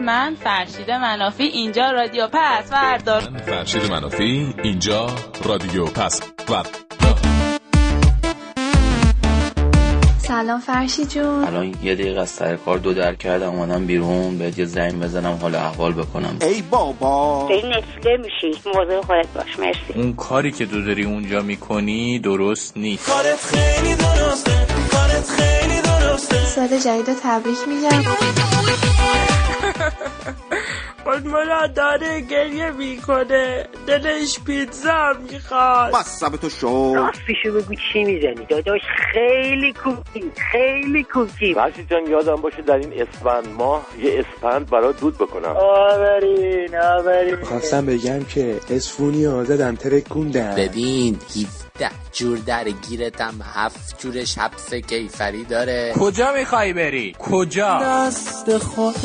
من فرشید منافی اینجا رادیو پس فردا. سلام فرشید جون. الان یه دقیقه از سر کار دو در کردم اومدم بیرون بهت یه زنگ بزنم حال احوال بکنم. ای بابا این نسله میشی، موضوع خودت باش. مرسی. اون کاری که تو داری اونجا میکنی درست نیست. کارت خیلی درسته، کارت خیلی درسته. سال جدیدو تبریک میگم. خود مرا داره گریه میکنه، دلش پیتزا میخواد. بس سبتو شو راستیشو بگو چی میزنی داداش. خیلی کوکی باشی جان. یادم باشه در این اسفند ماه یه اسفند برای دود بکنم. آورین خواستم بگم که اسفونی آزدم ترکوندم. ببین 17 جور درگیرتم، 7 جورش حبس کیفری داره. کجا میخوای بری؟ کجا؟ دست خودم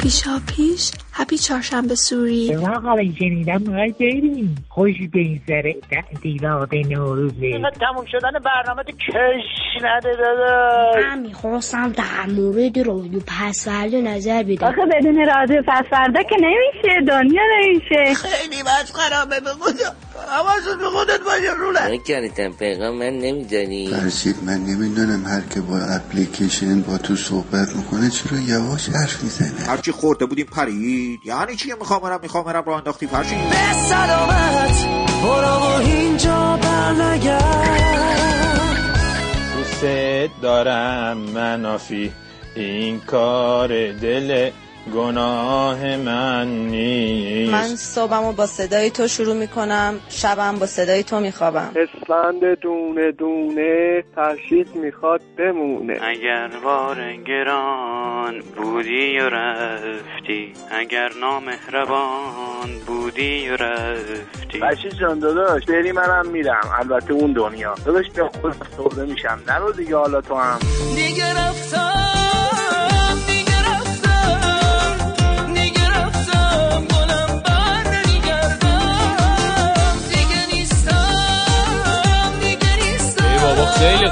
پیشا پیش. هپی چهارشنبه سوری. آقا جنیدم میخوای بریم. خوش بگذره دیدار نوروزه. اینقدر تموم شدن برنامه تو کش نده داداش. من میخواستم در مورد رادیو پس فردا نظر بدم. آخه بدون رادیو پس فردا که نمیشه، دنیا نمیشه. خیلی باز خرابه به خدا. حواست به خودت باشه روله. نکردم پیغام من نمیدونی. فرشید من نمیدونم هر که با اپلیکیشن با تو صحبت میکنه چرا یواش حرف میزنه. هر چی خورده بودیم پری. یعنی چیه؟ میخوام برم راه انداختی فرشید. به سلامت برو و اینجا برنگرد. دوست دارم منافی، این کار دل گناه من نیست. من صبحمو با صدای تو شروع میکنم، شبم با صدای تو میخوابم. اسفند دونه دونه فرشید میخواد بمونه. اگر بار گران بودی و رفتی، اگر نامهربان بودی و رفتی. فرشید جان داداش بری منم میرم، البته اون دنیا داداش به خود سرده میشم. نرو دیگه حالا تو هم دیگه رفتم. خیلی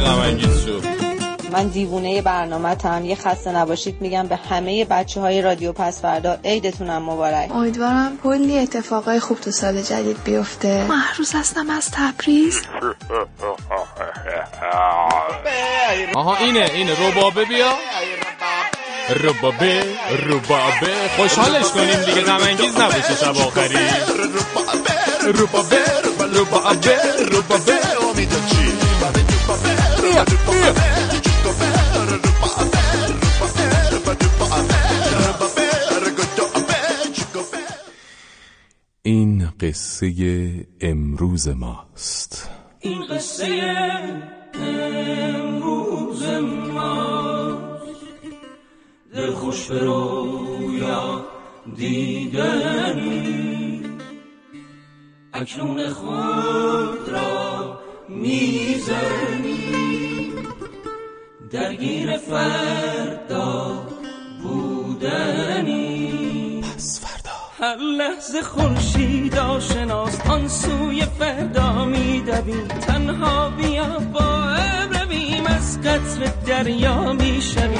غم‌انگیز شد. من دیوونه برنامه‌تم. یه خسته نباشید میگم به همه بچه‌های رادیو پس فردا. عیدتونم مبارک. امیدوارم کلی اتفاقای خوب تو سال جدید بیفته. محروس هستم از تبریز. آها اینه ربابه. بیا ربابه خوشحالش کنیم دیگه، غم‌انگیز نباشه شب آخری. روبابه امید چی این قصه امروز ماست. دل خوش به رویا دیدن اکنون خود را میزنی، درگیر فردا بودنی. پس فردا هر لحظه خورشید آشناست آن سوی فردا میدوی. تنها بیا با ابرویم از قطر دریا میشوی.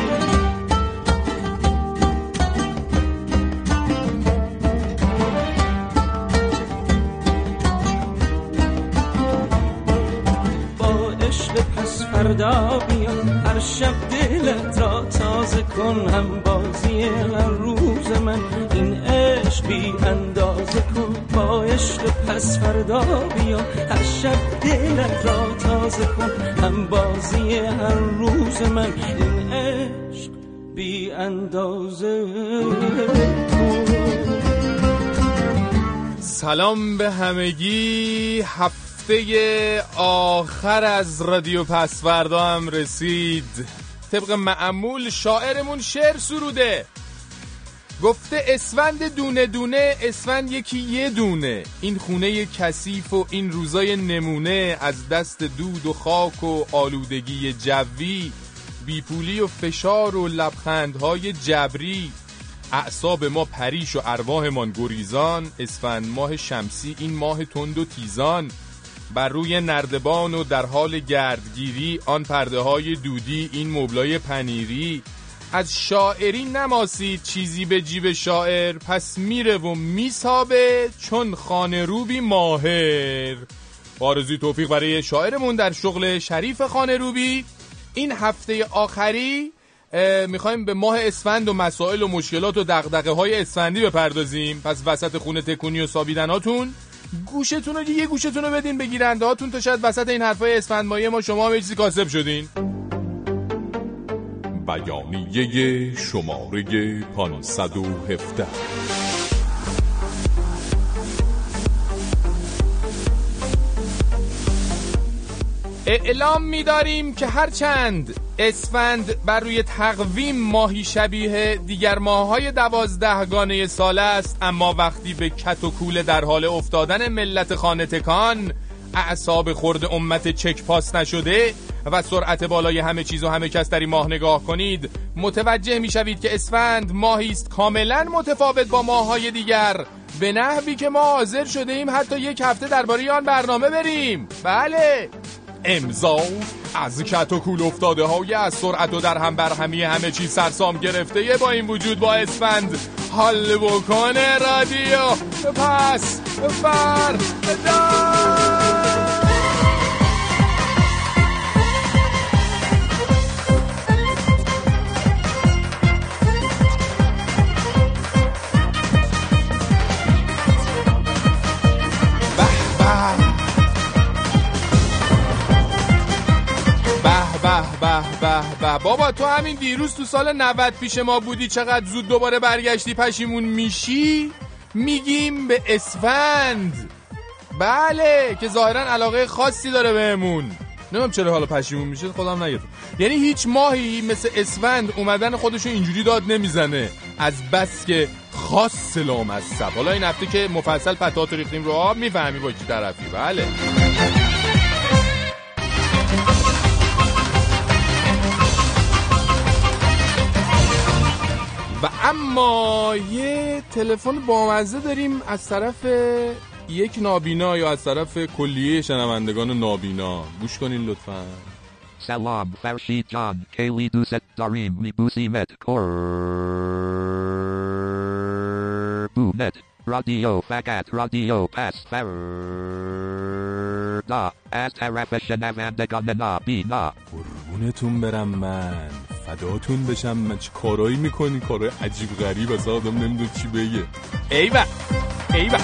فردا بیا هر شب دلت را تازه کن، هم بازی هر روز من این عشق بی اندازه کن. با عشق پس فردا بیا هر شب دلت را تازه کن، هم بازی هر روز من این عشق بی اندازه کن. سلام به همگی. هفته آخر از رادیو پس فردا هم رسید. طبق معمول شاعرمون شعر سروده، گفته اسفند دونه دونه، اسفند یکی یه دونه، این خونه کثیف و این روزای نمونه، از دست دود و خاک و آلودگی جوی، بیپولی و فشار و لبخندهای جبری، اعصاب ما پریش و ارواحمان گریزان، اسفند ماه شمسی این ماه تند و تیزان، بر روی نردبان و در حال گردگیری، آن پرده های دودی این مبلای پنیری، از شاعری نماسید چیزی به جیب شاعر، پس میره و میسابه چون خانه روبی ماهر. آرزوی توفیق برای شاعرمون در شغل شریف خانه روبی. این هفته آخری میخوایم به ماه اسفند و مسائل و مشکلات و دغدغه های اسفندی بپردازیم، پس وسط خونه تکونی و سابیدن هاتون گوشتون رو یه گوشتون رو بدین به گیرنده هاتون تا شاید وسط این حرفای اسفند ماهی ما شما هم یه چیزی کاسب شدین. بیانیه شماره 517. اعلام می‌داریم که هرچند اسفند بر روی تقویم ماهی شبیه دیگر ماه‌های 12 گانه سال است، اما وقتی به کت و کوله در حال افتادن ملت خانه تکان، اعصاب خرد امت چک پاس نشده و سرعت بالای همه چیز و همه کس در این ماه نگاه کنید، متوجه می‌شوید که اسفند ماهی است کاملاً متفاوت با ماه‌های دیگر، به نحوی که ما حاضر شده ایم حتی یک هفته درباره آن برنامه بریم. بله، امضا از کت و کول افتاده های از سرعت و در هم برهمی همه چیز سرسام گرفته، با این وجود با اسفند حال بکن رادیو پس فردا. بابا تو همین دیروز تو سال 90 پیش ما بودی، چقدر زود دوباره برگشتی پشیمون میشی؟ میگیم به اسفند. بله، که ظاهرا علاقه خاصی داره بهمون، نمیدونم چرا حالا پشیمون میشه، خودم نگرفتم. یعنی هیچ ماهی مثل اسفند اومدن خودشو اینجوری داد نمیزنه، از بس که خاص سلام از سب. حالا این هفته که مفصل پتات ریختیم رو آب میفهمی با کی طرفی. بله، و اما یه تلفن بامزه داریم از طرف یک نابینا یا از طرف کلیه شنوندگان نابینا. گوش کنین لطفا. سلام فرشید جان، خیلی دوست داریم، میبوسیمت، قربونت، رادیو فقط رادیو پس فردا از طرف شنوندگان نابینا. قربونتون برم من، فداتون بشم من، چه کارایی میکنی، کارای عجیب غریب، اصلا آدم نمیدونه چی بگه. ایوه ایوه.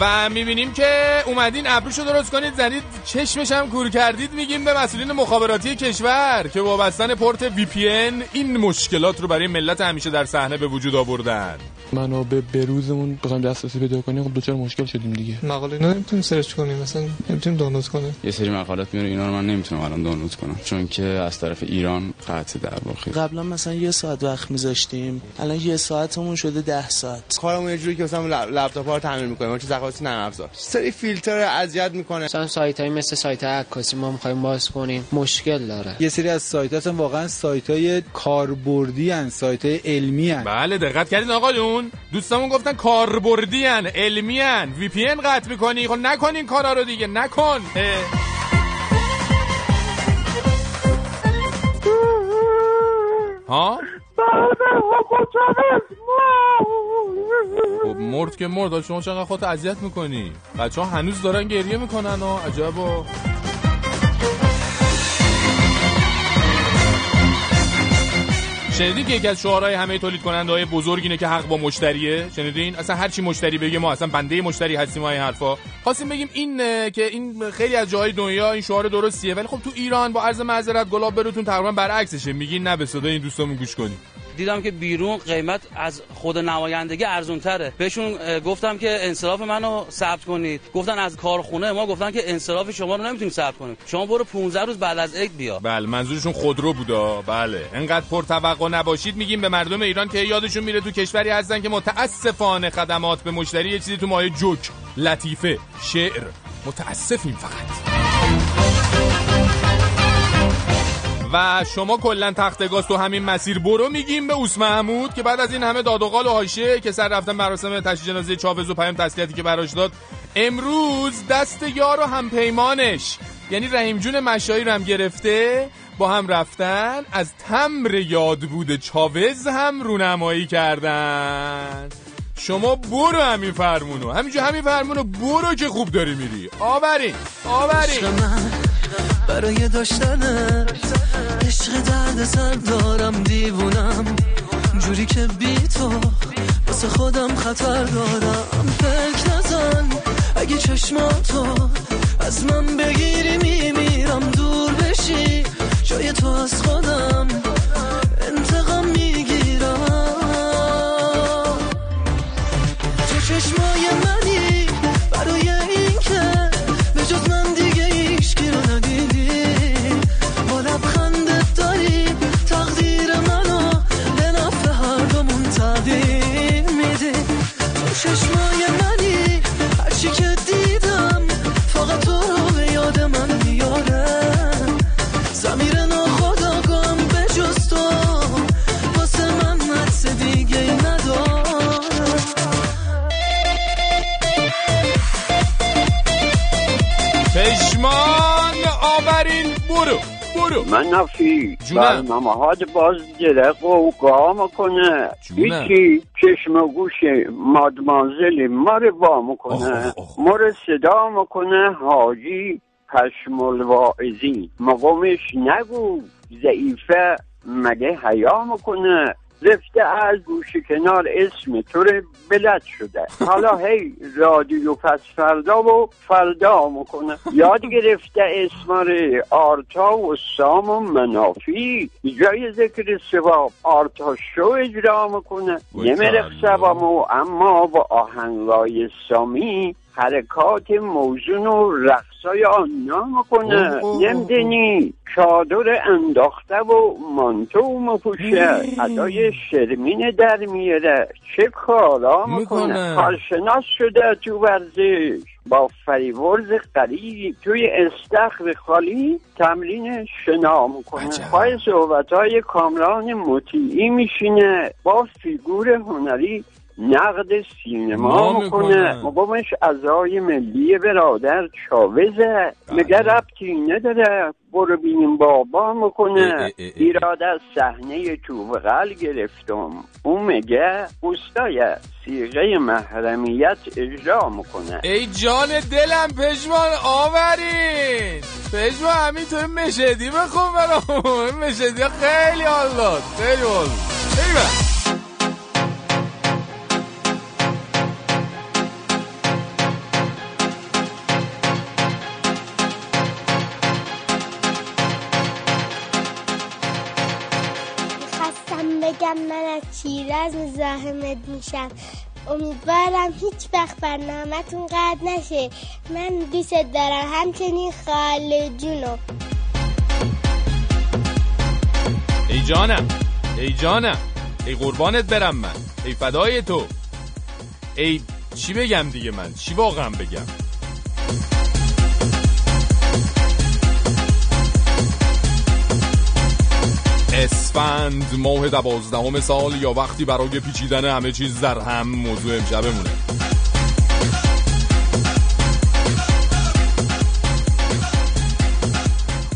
و میبینیم که اومدین ابروشو درست کنید، زنید چشمشم کور کردید. میگیم به مسئولین مخابراتی کشور که با بستن پورت وی پی ان این مشکلات رو برای ملت همیشه در صحنه به وجود آوردن. منابع بروزمون بخوایم دسترسی پیدا کنیم، خب دوچار مشکل شدیم دیگه. مقاله نمیتونیم سرچ کنیم، مثلا نمیتونیم دانلود کنیم. یه سری مقالات میره، اینا رو من نمیتونم الان دانلود کنم چون که از طرف ایران قطع در واقع. قبلا مثلا یه ساعت وقت میذاشتیم، الان یه ساعتمون شده 10 ساعت. کارمون یه جوری که مثلا لپتاپ‌ها رو تعمیر می‌کنیم، ما چه زحماتی نرم افزار، سری فیلتر اذیت می‌کنه. مثلا سایت‌های مثل سایت عکاسی ما می‌خوایم باز کنیم، مشکل داره. یه سری از سایت‌ها واقعا سایت‌های کاربردی ان، سایت‌های علمی ان. بله دقت کردین آقا جون، دوستامون گفتن کاربردی ان، علمی ان. وی پی ان قطع می‌کنی، خب نکن این کارا رو دیگه، نکن. ها؟ بله هوگو چاوز. خب مرد که مرد، شما چقدر خودت اذیت می‌کنی؟ بچه‌ها هنوز دارن گریه می‌کنن ها، عجبا. شنیدین که یکی از شعارهای همه تولید کننده‌های بزرگ اینه که حق با مشتریه؟ شنیدین؟ اصلا هر چی مشتری بگه ما اصلا بنده مشتری هستیم و این حرفا. خواستیم بگیم این که این خیلی از جاهای دنیا این شعار درستیه، ولی خب تو ایران با عرض معذرت گلاب براتون تقریبا برعکسشه، میگین نه به صدای این دوستامون گوش کنین. دیدم که بیرون قیمت از خود نمایندگی ارزان‌تره، بهشون گفتم که انصراف منو ثبت کنید، گفتن از کارخونه ما گفتن که انصراف شما رو نمیتونیم ثبت کنیم، شما برو 15 روز بعد از عید بیا. بله منظورشون خودرو بودا. بله انقدر پرتوقع نباشید. میگیم به مردم ایران که یادشون میره تو کشوری هستن که متاسفانه خدمات به مشتری یه چیزی تو مایه جوک، لطیفه، شعر، متاسفیم فقط. و شما کلا تخت گاز تو همین مسیر برو میگیم به اوس محمود که بعد از این همه داد و قال و حاشیه که سر رفتن مراسم تشییع جنازه چاوز و پیام تسلیتی که براش داد، امروز دست یار و همپیمانش یعنی رحیم جون مشایی رو هم گرفته، با هم رفتن از تمر یاد بود چاوز هم رونمایی کردن. شما برو همین فرمونو، همینجور همین فرمونو برو که خوب داری میری. آورین آورین برای داشتنه عشق درد سر دارم، دیوونم جوری که بی تو واسه خودم خطر دارم. فکر نزن اگه چشماتو از من بگیری میمیرم، دور بشی جای تو از خودم انتقام میگیرم. تو چشمای منی برای این که به جز من دیگه ایشکی رو ندیدی، با لبخندت داری تقدیر منو به نفع هر دومون تقدیم میدی. تو چشمای منی هرچی که دیدم فقط تو رو به یاد من میاره، زمیر ناخودآگاهم به جز تو واسه من حدس دیگه ای ندارم. پشمان آورین برو برو. من نفی برنامه ها باز درق و گاه کنه، یکی چشم گوش مادمازل ما رو با میکنه، ما رو صدا میکنه حاجی پشم الواعظی، مقامش نگو ضعیفه مگه حیا میکنه، رفته از گوش کنار اسم تو رو بلد شده. حالا هی رادیو پس فردا و فردا میکنه، یاد گرفته اسمار آرتا و سام و منافی جای ذکر سباب آرتا شو اجرا میکنه، نمرخ سبامو اما با آهنگای سامی حرکات موزون و رقصای آنها میکنه، نمیدنی چادر انداخته و مانتو میپوشه، ادای شرمین در میاره، چه کارا میکنه. کارشناس شده تو ورزش، با فریورز قریبی توی استخر خالی تمرین شنا میکنه، پای صحبتهای کامران مطیعی میشینه، با فیگور هنری نقد سینما میکنه، مقامش اعضای ملی برادر چاوزه مگر ربطی نداره، برو بینیم بابا میکنه، ایراد از صحنه تو بغل گرفتم اون مگه اوستای سیغه محرمیت اجرا میکنه. ای جان دلم پشمان آورین پشمان همینطور مشهدی بخون برامون، مشهدی خیلی آلات خیلی آلات. من از شیراز مزاحمت میشم، امیدوارم هیچ وقت برنامه‌تون قطع نشه، من دوست دارم، همچنین خاله جونو. ای جانم ای جانم ای قربانت برم من، ای فدای تو، ای چی بگم دیگه، من چی واقعا بگم. اسفند ماه 12 سال یا وقتی برای پیچیدن همه چیز در هم موضوع امشبمونه.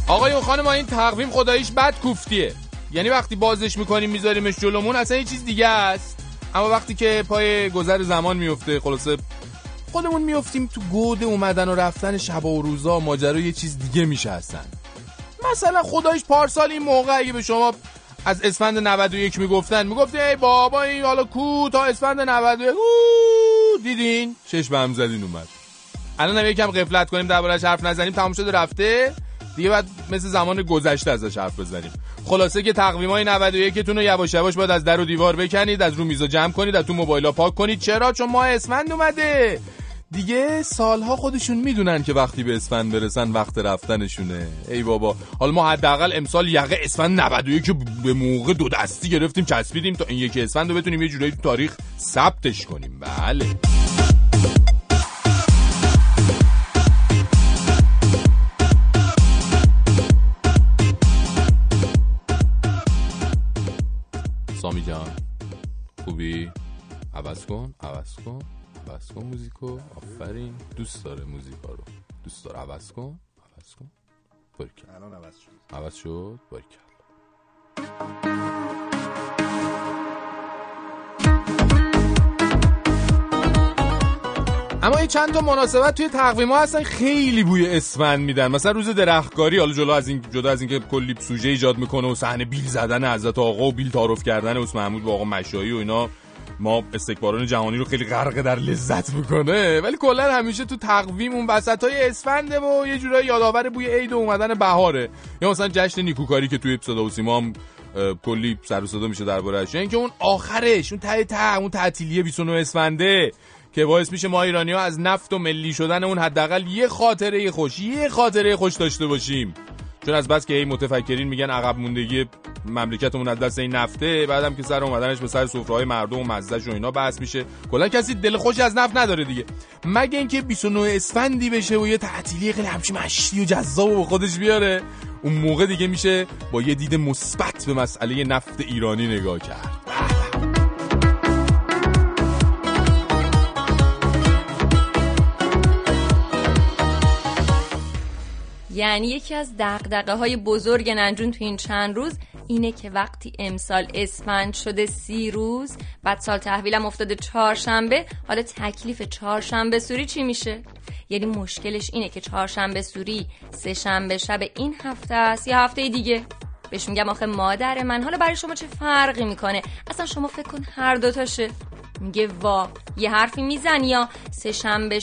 آقایون خانم ها این تقویم خداییش بد کوفتیه، یعنی وقتی بازش میکنیم میذاریمش جلومون اصلا یه چیز دیگه است، اما وقتی که پای گذر زمان میفته خلاصه خودمون میفتیم تو گود اومدن و رفتن شب و روزا، ماجرا یه چیز دیگه میشه هستن. مثلا خدایش پارسال این موقع اگه به شما از اسفند 91 میگفتن، میگفتن ای بابا این حالا کو تا اسفند 91 دیدین چشم هم زدین اومد. الان هم یکم غفلت کنیم درباره‌اش حرف نزنیم تمام شده رفته دیگه، بعد مثل زمان گذشته ازش حرف بزنیم. خلاصه که تقویمای 91 تون رو یواش یواش باید از در و دیوار بکنید، از رو میزا جمع کنید، از تو موبایل‌ها پاک کنید. چرا؟ چون ماه اسفند اومده دیگه. سالها خودشون میدونن که وقتی به اسفند برسن وقت رفتنشونه. ای بابا حالا ما حداقل امسال یقه اسفند 91 که به موقع دو دستی گرفتیم چسبیدیم تا این یکی اسفند رو بتونیم یه جورایی تو تاریخ ثبتش کنیم. بله مشایی جان خوبی؟ عوض کن موزیکو. آفرین، دوست داره موزیکا رو، دوست داره. عوض کن برکت. الان عوض شد برکت. اما یه چند تا مناسبت توی تقویم ها هستن خیلی بوی اسفند میدن. مثلا روز درختکاری، حالا جدا از این که کلی سوژه ایجاد میکنه و صحنه بیل زدن حضرت آقا و بیل تعارف کردن عثمان محمود با آقا مشایی و اینا، ما استکباران جهانی رو خیلی غرق در لذت میکنه، ولی کلا همیشه تو تقویم اون وسطای اسفنده و یه جورایی یادآور بوی عید و اومدن بهاره. یا مثلا جشن نیکوکاری که توی صدا و سیما هم کلی سر و صدا میشه درباره‌اش، یعنی که اون آخرش، اون ته اون تعطیلیه 29 اسفنده که باعث میشه ما ایرانی‌ها از نفت و ملی شدن اون حداقل یه خاطره خوش داشته باشیم، چون از بس که هی متفکرین میگن عقب موندگی مملکتمون از دست این نفته، بعدم که سر اومدنش به سر سفره‌های مردم و مزدش و اینا بس میشه، کلا کسی دل خوش از نفت نداره دیگه، مگه اینکه 29 اسفندی بشه و یه تعطیلی خیلی همچین مشتی و جذاب به خودش بیاره. اون موقع دیگه میشه با یه دید مثبت به مسئله نفت ایرانی نگاه کرد. یعنی یکی از دغدغه‌های بزرگ ننجون تو این چند روز اینه که وقتی امسال اسفند شده 30 روز، بعد سال تحویلم افتاده 4 شنبه، حالا تکلیف 4 شنبه سوری چی میشه؟ یعنی مشکلش اینه که 4 شنبه سوری 3 شنبه شب این هفته است یا هفته دیگه؟ بهش میگم آخه مادر من، حالا برای شما چه فرقی میکنه؟ اصلا شما فکر کن هر دوتاشه. میگه وا یه حرفی میزنی، یا 3 شنبه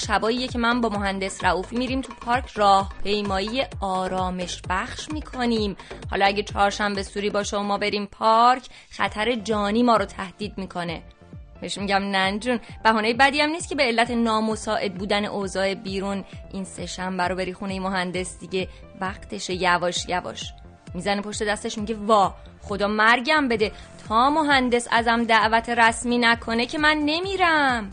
شباییه که من با مهندس رئوفی میریم تو پارک راهپیمایی آرامش بخش میکنیم، حالا اگه 4 شنبه سوری باشه و ما بریم پارک خطر جانی ما رو تهدید میکنه. بهش میگم ننجون، بهانه بدی هم نیست که به علت نامساعد بودن اوضاع بیرون این 3 شنبه رو بری خونه مهندس دیگه، وقتشه یواش یواش. میزنه پشت دستش میگه وا خدا مرگم بده، تا مهندس ازم دعوت رسمی نکنه که من نمیرم.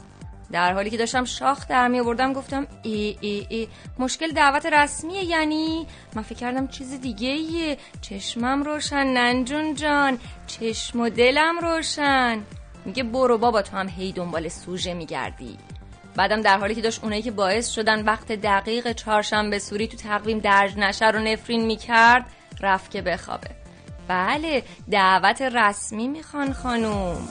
در حالی که داشتم شاخ در می آوردم گفتم ای مشکل دعوت رسمیه یعنی؟ من فکر کردم چیز دیگه ایه. چشمم روشن ننجون جان، چشم و دلم روشن. میگه برو بابا تو هم هی دنبال سوژه میگردی. بعدم در حالی که داشت اونایی که باعث شدن وقت دقیق 4 شنبه سوری تو تقویم درج نشه رو نفرین میکرد، رفت که بخوابه. بله دعوت رسمی میخوان خانوم.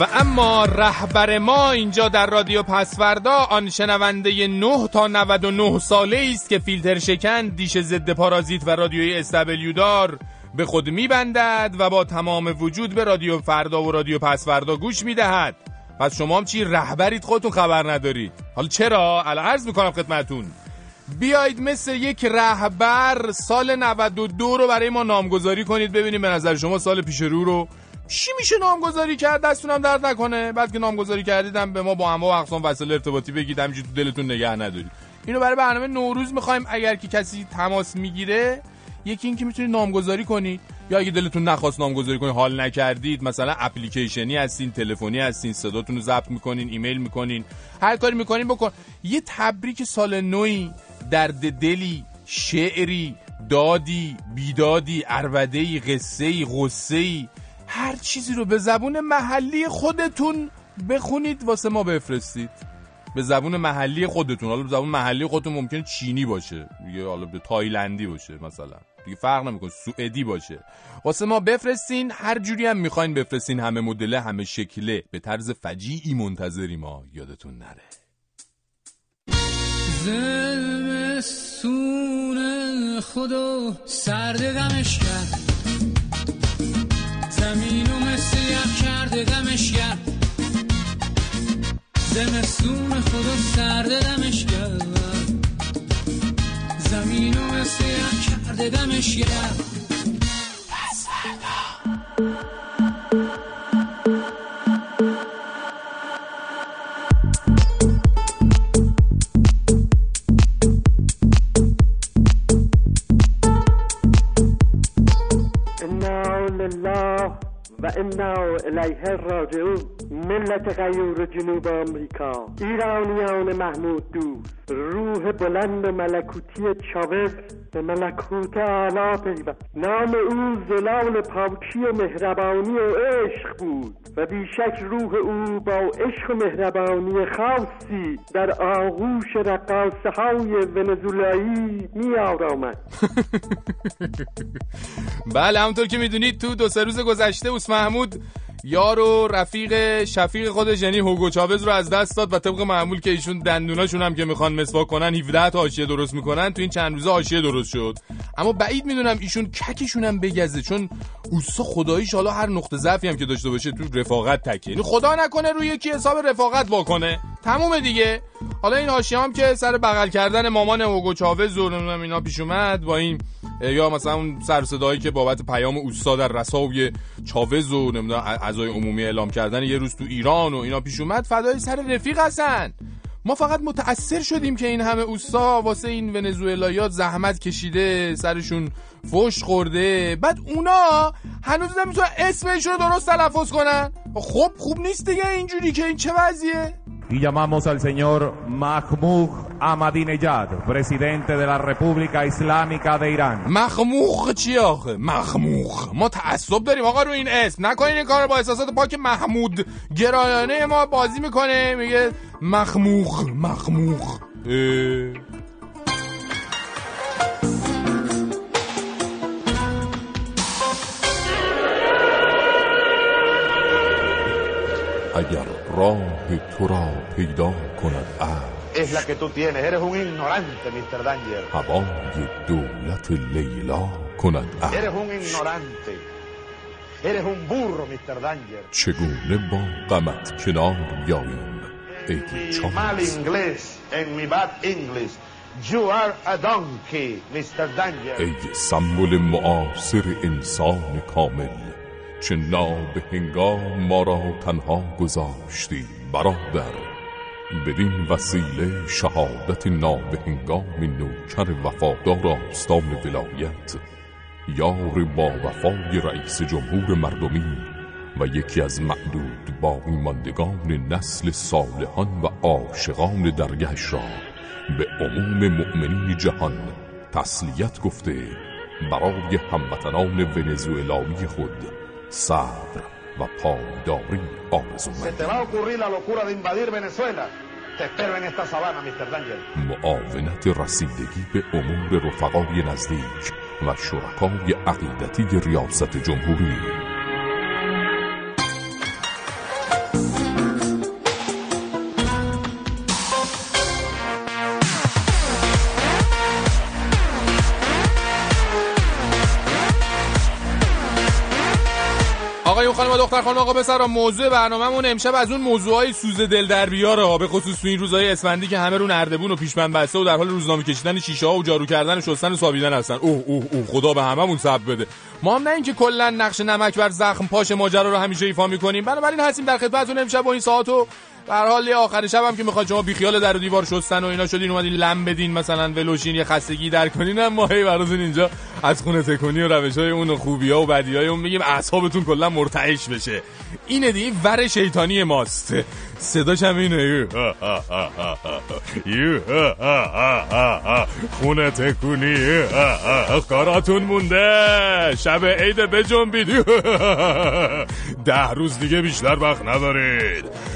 و اما رهبر ما اینجا در رادیو پس فردا، آن شنونده 9 تا 99 ساله است که فیلتر شکن، دیش ضد پارازیت و رادیوی SW دار به خود میبندد و با تمام وجود به رادیو فردا و رادیو پس فردا گوش میدهد. پس شما هم چی رهبرید خودتون خبر ندارید؟ حالا چرا؟ الان عرض میکنم خدمتتون. بیایید مثل یک رهبر سال 92 رو برای ما نامگذاری کنید، ببینیم به نظر شما سال پیش رو چی میشه نامگذاری کرد. دستونم درد نکنه، بعد که نامگذاری کردیدم به ما با انواع و اقسام وسایل ارتباطی بگید، همینجوری تو دلتون نگه ندارید. اینو برای برنامه نوروز می‌خوایم، اگر که کسی تماس میگیره، یکی اینکه میتونید نامگذاری کنید، یا اگه دلتون نخواست نامگذاری کنید حال نکردید، مثلا اپلیکیشنی هستین، تلفنی هستین، صداتون رو ضبط میکنین، ایمیل میکنین، هر کاری میکنین بکن. یه تبریک سال نوی، درد دلی، شعری، دادی، بیدادی، عروده‌ای، قصه‌ای، غصه‌ای، هر چیزی رو به زبون محلی خودتون بخونید واسه ما بفرستید. به زبون محلی خودتون، حالا به زبون محلی خودتون ممکنه چینی باشه دیگه، حالا به تایلندی باشه مثلا دیگه فرق نمیکنه، سوئدی باشه، واسه ما بفرستین. هر جوری هم میخواین بفرستین، همه مدله، همه شکله، به طرز فجیعی منتظری ما، یادتون نره. زمستون خدا سرد غمش کرد، زمینو مثل یخ کرده غمش کرد، زمستون خدا سرده دمش گرد، زمینو مثل یک کرده دمش گرد. پس فردا انا لله و انا الیه راجعون. ملت غیور جنوب آمریکا، ایرانیان محمود دوست، روح بلند ملکوتی چاوز به ملکوت اعلی پیوست. نام او زلال پاکی و مهربانی و عشق بود و بیشک روح او با عشق و مهربانی خاصی در آغوش رقاصه های ونزوئلایی می آرامد. بله، همونطور که میدونید تو دو سه روز گذشته اوس محمود یار و شفیق خودش یعنی هوگو چاوز رو از دست داد و طبق معمول که ایشون دندوناشون هم که میخوان مسواک کنن 17 تا حاشیه درست میکنن، تو این چند روزه حاشیه درست شد. اما بعید میدونم ایشون ککشون هم بگزه، چون اوسا خداییش حالا هر نقطه ضعفی هم که داشته باشه تو رفاقت تکیه، یعنی خدا نکنه روی یکی حساب رفاقت واکنه، تموم دیگه. حالا این حاشیه هم که سر بغل کردن مامان هوگو چاوز زورنم اینا پیش اومد با این، یا مثلا اون سر صدایی که بابت پیام اوسا در رسای چاوز و نمیدونم اعضای عمومی اعلام کردن یه روز تو ایران و اینا پیش اومد، فدای سر رفیق هستن. ما فقط متأثر شدیم که این همه اوستا واسه این ونزوئلایی‌ها زحمت کشیده، سرشون فوش خورده، بعد اونا هنوز نمیتونن اسمشون رو درست تلفظ کنن. خب خوب نیست دیگه اینجوری که این چه وضعیه؟ Y llamamos al señor Mahmoud Ahmadinejad, presidente de la República Islámica de Irán. مخموخ چی آخه؟ مخموخ. ما تعصب داریم آقا رو این اسم. نکنین این کارو، با احساسات پاک محمود گرایانه ما بازی میکنه، میگه مخموخ. اگر راه تو را پیدا کند Es la que tú tienes, eres un ignorante, Mr. Danger. هوای دولت لیلا کند Eres un ignorante. Eres un burro, Mr. Danger. چگونه با قامت کنار بیاییم ای چاوز؟ Mal inglés, en mi bad English. You are a donkey, Mr. Danger. ای سمبل معاصر انسان کامل، چه ناب هنگام ما را تنها گذاشتی برادر، بدین وسیله شهادت ناب هنگام نوکر وفادار آستان ولایت، یار با وفای رئیس جمهور مردمی و یکی از معدود باقی ماندگان نسل صالحان و عاشقان درگهش را به عموم مؤمنین جهان تسلیت گفته، برای هموطنان ونزوئلایی خود صبر و پایداری آرزومند. معاونت رسیدگی به امور رفقای نزدیک و شرکای عقیدتی ریاست جمهوری. آقایون، خانم و دختر خانم، آقا پسرا، موضوع برنامه‌مون امشب از اون موضوعای سوز دل در بیاره، به خصوص تو این روزهای اسفندی که همه رو نردبون و پیشمن بسته و در حال روزنامه کشیدن شیشه‌ها و جارو کردن و شستن و سابیدن هستن. اوه خدا به هممون صبر بده. ما هم نه اینکه کلا نقش نمک بر زخم پاش ماجرا رو همیشه ایفا می‌کنیم، بنابراین هستیم در خدمتتون امشب با این ساعت و در حال آخر شب هم که میخواد شما بیخیال در و دیوار شستن و اینا شدین، اومدین لم بدین مثلا ولوشین یه خستگی در کنین، ما هی براتون اینجا از خونه تکونی و روش‌های اون و خوبی‌ها و بدی‌های اون میگیم اعصابتون کلا مرتعش بشه. اینه دیگه، ور شیطانی ماست، صداش هم اینه، خونه تکونی کاراتون مونده، شب عید بجنبید، 10 روز دیگه بیشتر وقت ندارید.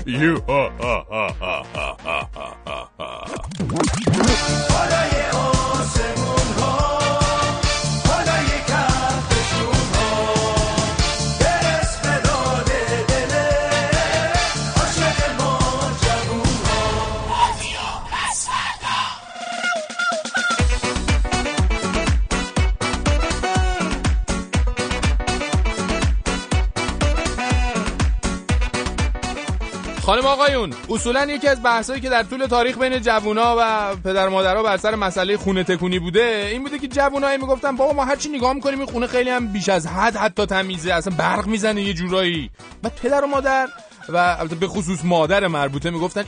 خانم آقایون، اصولاً یکی از بحثایی که در طول تاریخ بین جوونا و پدر مادرها بر سر مسئله خونه تکونی بوده این بوده که جوونایی میگفتن بابا ما هرچی نگاه میکنیم این خونه خیلی هم بیش از حد حتی تمیزه، اصلا برق میزنه یه جورایی، و پدر و مادر و البته به خصوص مادر مربوطه میگفتن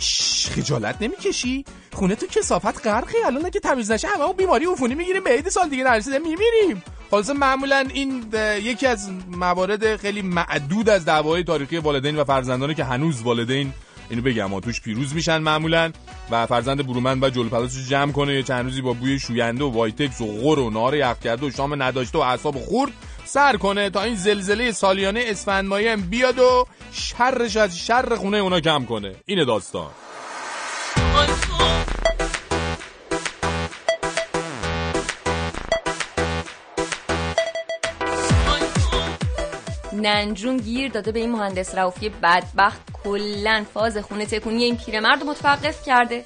خجالت نمیکشی؟ خونه تو کثافت غرقه، الان اگه تمیز نشه همه بیماری عفونی میگیریم، به عید سال دیگه نرسیده میمیریم. خالصه معمولا این یکی از موارد خیلی معدود از دعوای تاریخی والدین و فرزندانه که هنوز والدین اینو بگم ما توش پیروز میشن معمولا و فرزند برومند و جلوپلاسش رو جمع کنه چند روزی با بوی شوینده و وایتکس و غر و نار یخ کرده و شام نداشته و اعصاب خورد سر کنه تا این زلزله سالیانه اسفند ماهی هم بیاد و شرش از شر خونه اونا کم کنه. اینه داستان. ننجون گیر داده به این مهندس رؤوفی بدبخت، کلن فاز خونه تکونی این پیرمرد رو متوقف کرده.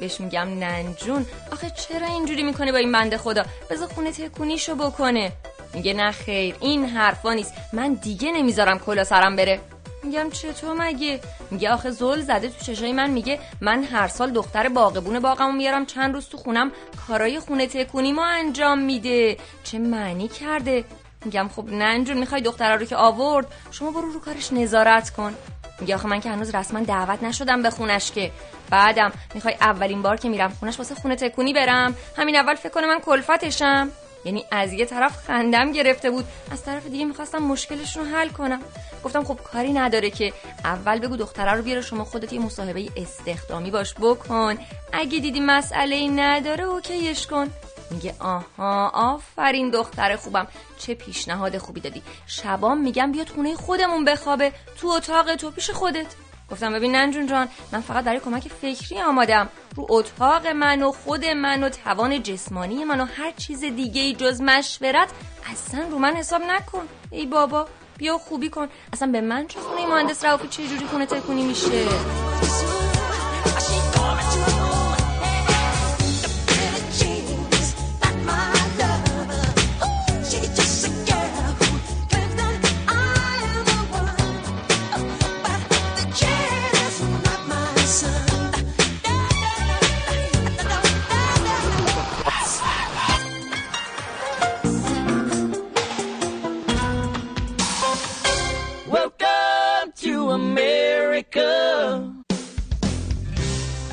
بهش میگم ننجون آخه چرا اینجوری میکنه با این بنده خدا، بذار خونه تکونیشو بکنه. میگه نه خیر این حرفا نیست، من دیگه نمیذارم کلا سرم بره. میگم چطور مگه؟ میگه آخه زل زده تو چشای من، میگه من هر سال دختر باغبون باغمو میارم چند روز تو خونم کارای خونه تکونیمو انجام میده. چه معنی کرده؟ میگم خب ننجون میخوای دخترا رو که آورد شما برو رو کارش نظارت کن. میگه آخه من که هنوز رسما دعوت نشدم به خونش که، بعدم میخوای اولین بار که میرم خونش واسه خونه تکونی برم همین اول فکر کنه من کلفتشم. یعنی از یه طرف خندم گرفته بود، از طرف دیگه میخواستم مشکلشون رو حل کنم. گفتم خب کاری نداره که، اول بگو دختره رو بیاره شما خودت یه مصاحبه استخدامی باش بکن، اگه دیدی مسئله‌ای نداره اوکیش کن. میگه آها آفرین دختر خوبم، چه پیشنهاد خوبی دادی، شبام میگم بیاد خونه خودمون بخوابه تو اتاق تو پیش خودت. گفتم ببین ننجون جان من فقط برای کمک فکری آمادم، رو اتاق من و خود من و توان جسمانی من و هر چیز دیگه‌ای جز مشورت اصلا رو من حساب نکن. ای بابا بیا خوبی کن، اصلا به من چه خونه مهندس رؤوفی چه جوری خونه تکونی میشه.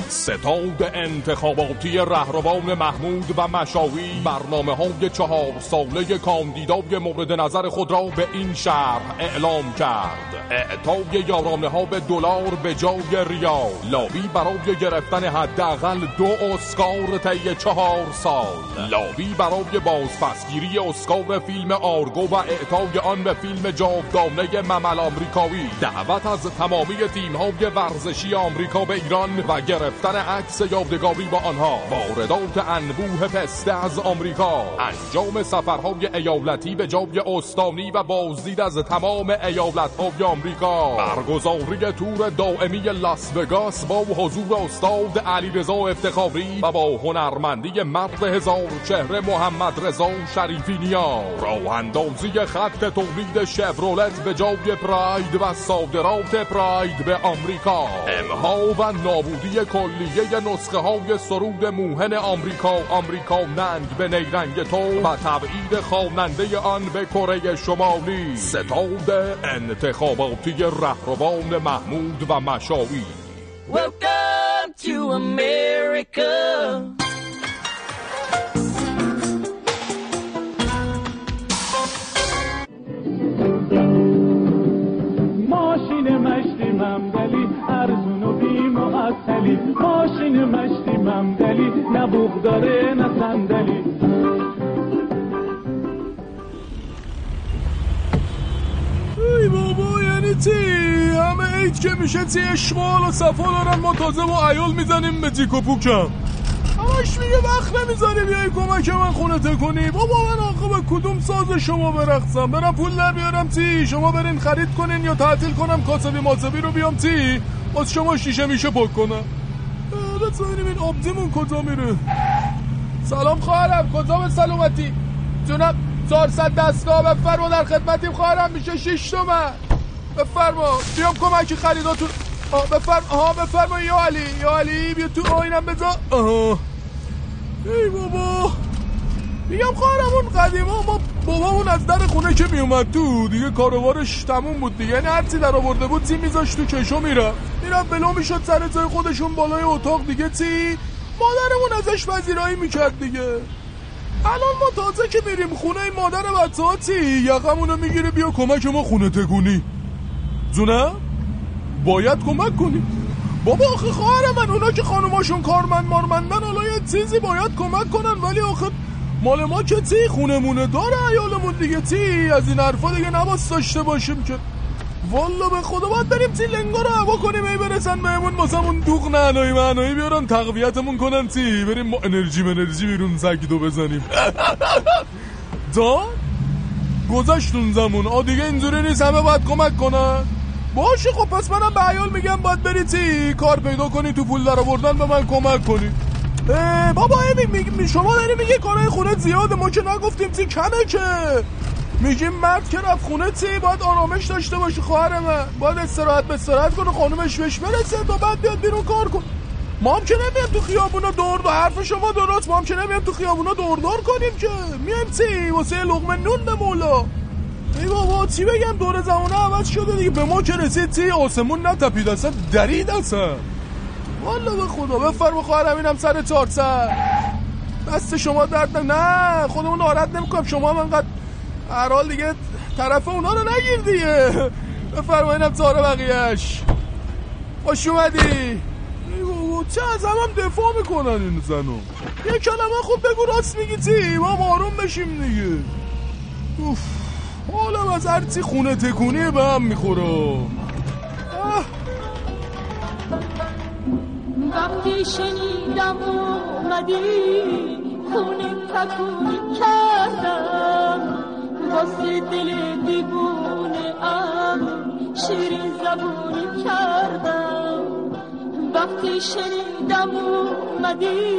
ستاد انتخاباتی رهروان محمود و مشایی برنامه‌های 4 ساله کاندیدای مورد نظر خود را به این شرح اعلام کرد: اعطای یارانه‌ها به دلار به جای ریال، لابی برای گرفتن حداقل 2 اسکار طی 4 سال، لابی برای بازپسگیری اسکار فیلم آرگو و اعطای آن به فیلم جاودانه ممل آمریکایی، دعوت از تمامی تیم‌های ورزشی آمریکا به ایران و گرفتن عکس یادگاری با آنها، واردات انبوه پسته از آمریکا، انجام سفرهای ایالتی به جای استانی و بازدید از تمام ایالت‌های آمریکا، برگزاری تور دائمی لاس وگاس با حضور استاد علیرضا افتخاری و با هنرمندی مرد هزار چهره محمد رضا شریفی نیا، راه اندازی خط تولید شفرولت به جای پراید و صادرات پراید به آمریکا، امها و نابودی کلیه نسخه های سرود موهن آمریکا ننگ به نیرنگ تو و تبعید خواننده آن به کره شمالی. ستاد انتخاباتی رهروان محمود و مشایی. Welcome to America. ماشین مشتی ممدلی ارزون و بی‌معطلی، ماشین مشتی ممدلی نه بوق داره نه صندلی. ای بابا یعنی چی؟ همه عید که میشه چی اشغال و صفا دارن ما تازه با عیال میزنیم به تیک و پوکم. همش میگه وقت نمیذاری بیای کمک من خونه تکونی. بابا من آخه به کدوم ساز شما برقصم؟ برم پول در بیارم چی؟ شما برین خرید کنین یا تعطیل کنم کاسبی ماسبی رو بیام چی؟ باز شما شیشه میشه پاک کنم. حالت ببینیم این آبدیمون کجا میره. سلام خواهرم، کجا به سلامتی؟ جناب 400 دستگاه بفرما در خدمتیم خواهرم، میشه 6 تومن. بفرما بیام کمکی خریداتون. بفرما یا علی بیا تو آینم بذار. ای بابا میگم خواهرم اون قدیما ما بابامون از در خونه که میومد تو دیگه کاروارش تموم بود دیگه، یعنی هرچی در آورده بود چی میذاشت تو کشو میرفت بلو میشد سر جای خودشون بالای اتاق دیگه، چی مادرمون ازش پذیرایی میکرد دیگه. الان ما تازه که میریم خونه مادر بچه‌هاتی یقمونو میگیره بیا کمک ما خونه تگونی. زونه باید کمک کنی بابا. آخه خواهر من اونا که خانوماشون کارمند مارمندن حالا یه چیزی باید کمک کنن، ولی آخه مال ما که تی خونمونه داره عیالمون دیگه تی از این حرفا دیگه نباست داشته باشیم که. والا به خدا باید بریم تی لنگا رو هوا کنیم ای برسن بهمون واسمون دوغ نعنایی معنایی بیارن تقویتمون کنن تی بریم ما انرژی بیرون سگیدو بزنیم. دا گذشتون زمون آ دیگه اینجوری نیست همه باید کمک کنن. باشه خب پس منم به عیال میگم باید بری تی کار پیدا کنی تو پول در آوردن به من کمک کنی. بابا شما داری میگه کارهای خونه زیاده، ما که نگفتیم تی کنه که، میگیم مرد که رفت خونه تی باید آرامش داشته باشه، خواهر من باید استراحت کنه خانومش بهش برسه تا بعد بیاد بیرون کار کنه. ما هم که نمیام تو خیابونا دور و حرف شما درست، ما هم که نمیام تو خیابونا دور دور کنیم که، میام تی واسه لقمه نون به مولا. ای بابا چی بگم دور زمانه عوض شده دیگه، به ما که رسید تی آسمون نتپید اصلا درید اصلا. والا به خدا بفرما خواهرم اینم سر 400 دست شما درد نه خودمون ناراحت نمی‌کنم، شما هم انقدر هر حال دیگه طرف اونا رو نگیر دیگه، بفرما اینم تاره بقیه‌اش. خوش اومدی چه از هم دفاع میکنن این زنو، یه کلمه خوب بگو راست میگی تی ما آروم بشیم دیگه. اوف حالم از هر تی خونه تکونی به هم میخوره. وقتی شنیدم اومدی خونه تکونی کردم، واسه دل دیوونه ام شیرین زبونی کردم. وقتی شنیدم اومدی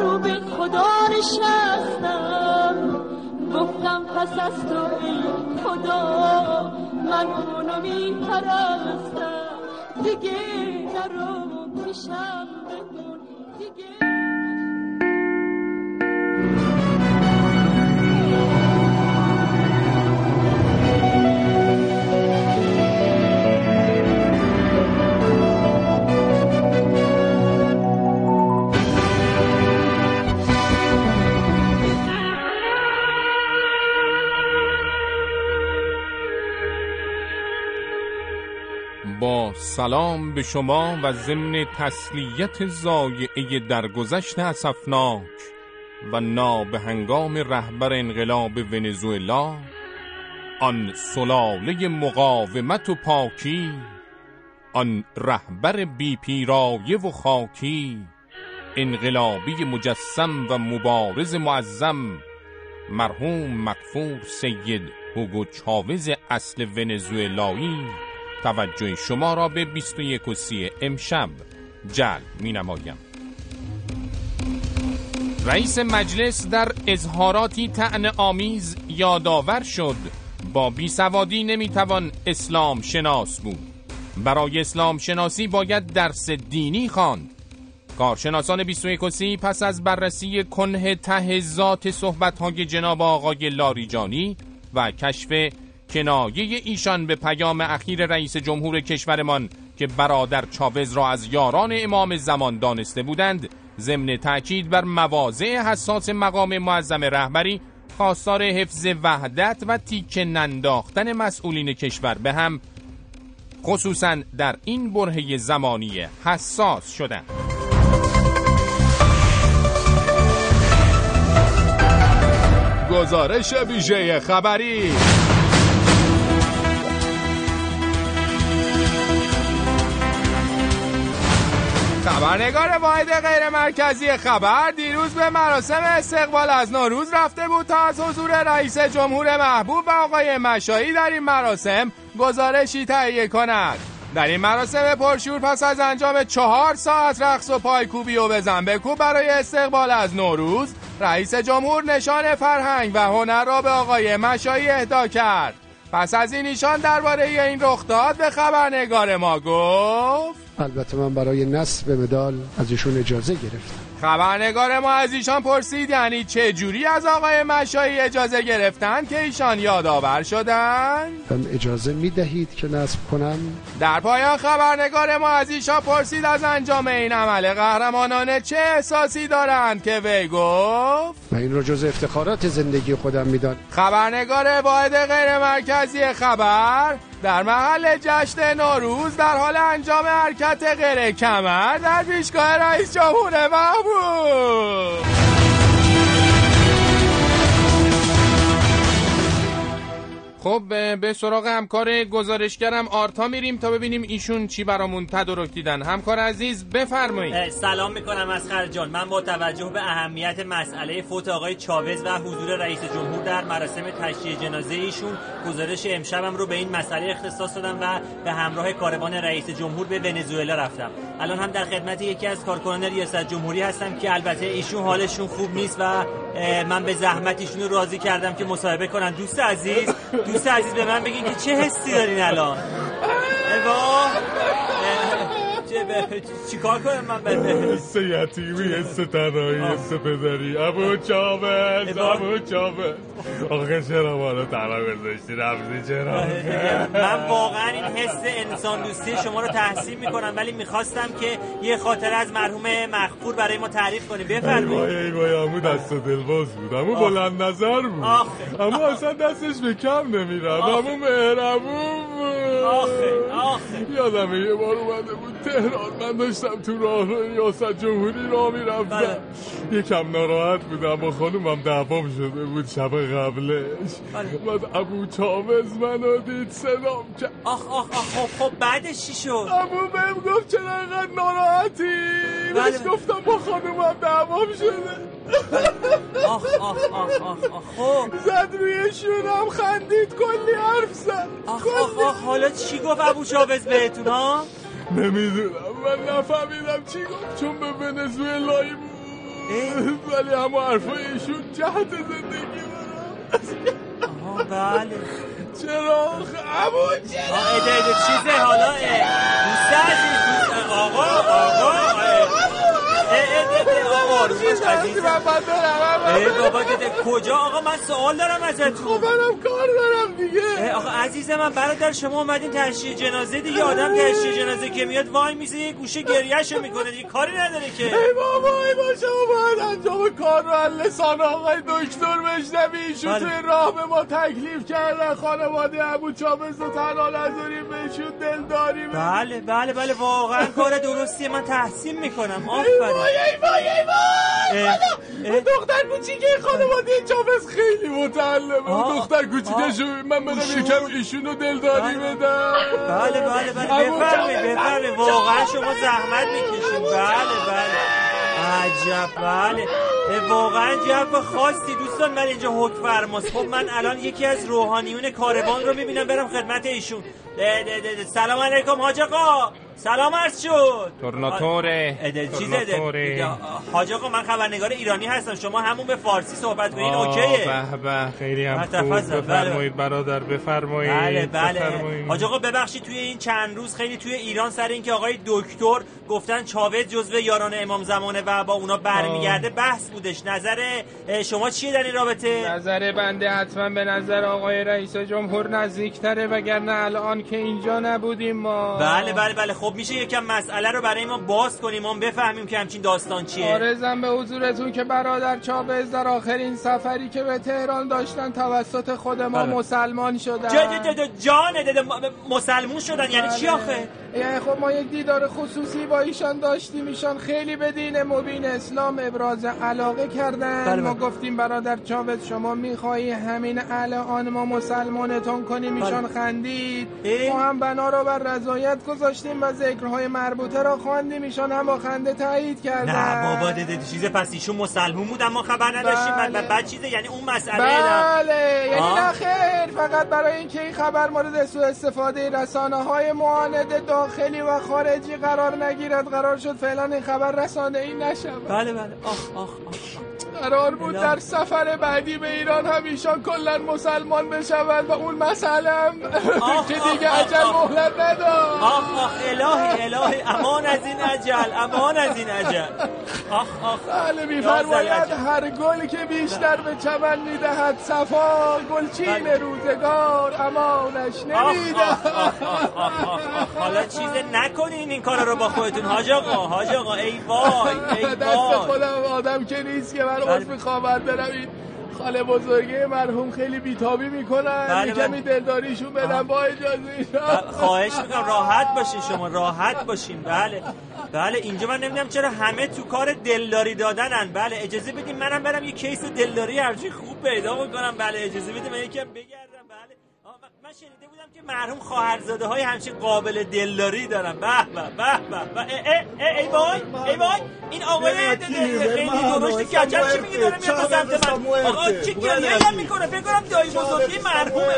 رو به خدا نشستم، گفتم پس از تو ای خدا من اونو میپرستم، دیگه نرو پیشم بکن دیگه. با سلام به شما و ضمن تسلیت ضایعه درگذشت اسفناک و نابهنگام رهبر انقلاب ونزوئلا، آن سلاله مقاومت و پاکی، آن رهبر بی پیرایه و خاکی، انقلابی مجسم و مبارز معظم، مرحوم مغفور سید هوگو چاوز اصل ونزوئلایی توجه شما را به 21:30 امشب جلب می‌نمایم. رئیس مجلس در اظهاراتی طعنه‌آمیز یادآور شد با بیسوادی نمیتوان اسلام شناس بود، برای اسلام شناسی باید درس دینی خواند. کارشناسان 21:30 پس از بررسی کنه ته ذات صحبت‌های جناب آقای لاریجانی و کشف کنایه ایشان به پیام اخیر رئیس جمهور کشورمان که برادر چاوز را از یاران امام زمان دانسته بودند، ضمن تأکید بر مواضع حساس مقام معظم رهبری، خواستار حفظ وحدت و تیکه ننداختن مسئولین کشور به هم، خصوصا در این برهه زمانی حساس شدند. گزارش ویژه خبری. خبرنگار واحد غیر مرکزی خبر دیروز به مراسم استقبال از نوروز رفته بود تا از حضور رئیس جمهور محبوب و آقای مشایی در این مراسم گزارشی تهیه کند. در این مراسم پرشور پس از انجام 4 ساعت رقص و پایکوبی و بزن بکوب برای استقبال از نوروز، رئیس جمهور نشان فرهنگ و هنر را به آقای مشایی اهدا کرد. پس از این ایشان درباره این رخداد به خبرنگار ما گفت: البته من برای نصب مدال از ایشون اجازه گرفتم. خبرنگار ما از ایشان پرسید یعنی چه جوری از آقای مشایی اجازه گرفتن که ایشان یادآور شدن؟ اجازه میدهید که نصب کنم؟ در پایان خبرنگار ما از ایشان پرسید از انجام این عمل قهرمانانه چه احساسی دارند که وی گفت: و این رو جز افتخارات زندگی خودم میدان. خبرنگار واحد غیر مرکزی خبر در محل جشن نوروز در حال انجام حرکت غیر کمر در پیشگاه رئیس جمهور محبوب. خب به سراغ همکار گزارشگرم آرتا میریم تا ببینیم ایشون چی برامون تدارک دیدن. همکار عزیز بفرمایید. سلام میکنم اسخر جان. من با توجه به اهمیت مسئله فوت آقای چاوز و حضور رئیس جمهور در مراسم تشییع جنازه ایشون گزارش امشبم رو به این مسئله اختصاص دادم و به همراه کاروان رئیس جمهور به ونزوئلا رفتم. الان هم در خدمت یکی از کارکنان ریاست جمهوری هستم که البته ایشون حالشون خوب نیست و من به زحمت ایشون رو راضی کردم که مصاحبه کنن. دوست عزیز به من بگین که چه حسی دارین الان؟ چیکار کنم من بده؟ حس یتیمی، حس تنهایی، حس پدری. ابو چاوز آخه چرا بالا تنها گذاشتی رفتی چرا؟ من واقعا این حس انسان دوستی شما رو تحسین میکنم ولی میخواستم که یه خاطره از مرحوم مغفور برای ما تعریف کنی. بفرمایید. ای وای عمو دست دلواز بود، عمو بلند نظر بود، عمو اصلا دستش به کم نمیرفت، عمو مهربون بود. آخه یادم یه بار اومده بود تهران، من داشتم تو راه ریاست جمهوری راه میرفتم، یکم ناراحت بودم با خانومم دعوام شده بود شب قبلش، بعد ابو چاوز منو دید سلام کرد. آخ خب بعدش چی شد؟ ابو بهم گفت چرا انقدر ناراحتی؟ بهش گفتم با خانومم دعوام شده. آخ زد روی شونم خندید کلی حرف زد. آخ حالا چی گفت ابو چاوز بهتون ها؟ نمیدونم، من نفهمیدم چی گفت چون به ونزوئلایی بود ولی همه حرفای ایشون جهت زندگی دارم. آها بله. چرا عمو چرا؟ ایده چیزه حالا کجا؟ آقا من سوال دارم ازتون. خب منم کار دارم دیگه. آقا عزیز من برادر شما اومدین تشییع جنازه دیگه. آدم تشییع جنازه که میاد وای میزه یه گوشه گریه‌شو میکنه دیگه، کاری نداره که. ای بابا ای بابا شما باید انجام کار رو از لسان آقای دکتر بشنوی. ایشون توی راه به ما تکلیف کردن خانواده ابو چاوز رو تنها نذاریم، بهشون دلداری. بله واقعا کار درستیه، من تحسین میکنم. ای وای دختر کوچیکه خانواده چاوز خیلی متعلمه. اون دختر کوچیکه شو من برم یکم ایشونو دلداری بدم. بله بفرمایید واقعا شما زحمت میکشید. بله عجب. بله واقعا جو خاصی دوستان. من اینجا حکم فرماست. خب من الان یکی از روحانیون کاروان رو میبینم برم خدمت ایشون. سلام علیکم حاج آقا. سلام عرض شد. تورناتوره. حاج آقا من خبرنگار ایرانی هستم، شما همون به فارسی صحبت کنین اوکیه؟ به خیلی هم خوب. بفرمایید برادر بفرمایید. بله. حاج آقا ببخشید توی این چند روز خیلی توی ایران سر اینکه آقای دکتر گفتن چاوز جزو یاران امام زمانه و با اونا برمیگرده بحث بودش. نظر شما چیه در این رابطه؟ نظر بنده حتما به نظر آقای رئیس جمهور نزدیک‌تره وگرنه الان که اینجا نبودیم ما. بله. خب میشه یکم مسئله رو برای ما باز کنیم، ما بفهمیم که همچین داستان چیه. عرضم به حضورتون که برادر چاوز در آخرین سفری که به تهران داشتن توسط خود ما مسلمان شدن. مسلمون شدن یعنی چی آخه؟ یعنی خب ما یک دیدار خصوصی با ایشان داشتیم، ایشان خیلی به دین مبین اسلام ابراز علاقه کردن. ما گفتیم برادر چاوز شما میخوایی همین الان ما مسلمانتون کنیم، ایشان خندید. ما هم بنا رو بر رضایت گذاشتیم و ذکرهای مربوطه را خواندیم، ایشان هم با خنده تایید کردن. نه بابا چیز پس ایشون مسلمون بود اما خبر نداشتیم. بعد چیزه یعنی اون مسئله. یعنی نه خیر، فقط برای اینکه این خبر مورد سوء استفاده رسانه‌های معاند داخلی و خارجی قرار نگیرد قرار شد فعلا این خبر رسانه‌ای نشود. بله. آخ. قرار بود در سفر بعدی به ایران هم ایشان کلا مسلمان بشوند و اون مسئله هم که دیگه عجل مهلت نداد. الهی امان از این اجل. آخ بله می‌فرماید هر گل که بیشتر به چمن میدهد صفا، گلچین روزگار امانش نمیدهد. حالا چیزه نکنین این کارا رو با خودتون حاج آقا. ای وای دست خودم آدم که نیست که من عوض میخوابن برمید خاله بزرگه مرحوم خیلی بیتابی میکنن، یکمی دلداریشون بدن با اجازه. خواهش میکنم راحت باشین، شما راحت باشین. بله بله، اینجا من نمیدونم چرا همه تو کار دلداری دادنن. بله اجازه بدین منم برم یه کیس دلداری هرچی خوب پیدا میکنم. بله اجازه بدین من یکم بگردم. بله من شنیده بودم که مرحوم خواهرزاده های همچین قابل دلداری دارن. به به به به. ای وای ای وای، این آقای خیلی درشت کجا چی میگه داره میاد سمت من؟ آقا چی گریه میکنه؟ فکر کنم دایی بزرگی مرحومه.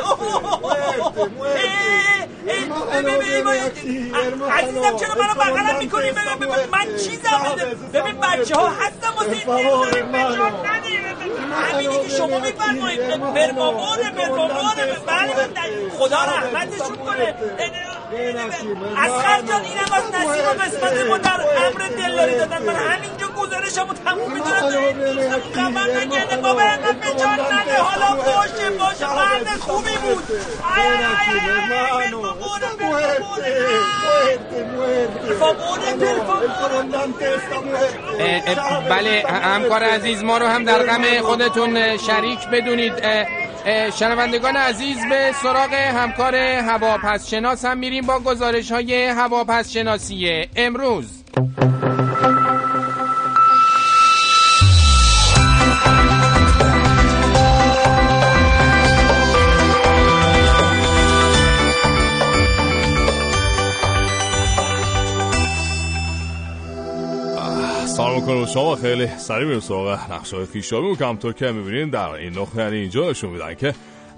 عزیزم چرا منو بغلم میکنی؟ من چیزم بده. ببین بچه‌ها هستم و این دلداری بجام ندیره. همینی که شما میفرمایید برماغانه برماغانه. بله خدا رحمتشون کنه. اصلا جان اینم از نصیب و قسمت ما در عمر دلاری دادن. من همینجا گزارشمو تموم میدونم. دوستم خبر نگرده بابا اینقدر به جان نده. حالا باشه باشه مرد خوبی بود. ای برماغانه برماغانه. بله همکار عزیز ما رو هم در غم خودتون شریک بدونید. شنوندگان عزیز به سراغ همکار هواپسشناس هم میریم با گزارش‌های هواپسشناسی امروز. سلام کنم شما. خیلی سریع میریم سراغ نقشه‌های پیشابی. همونطور که می‌بینید در این نقطه، یعنی اینجا نشون میدن که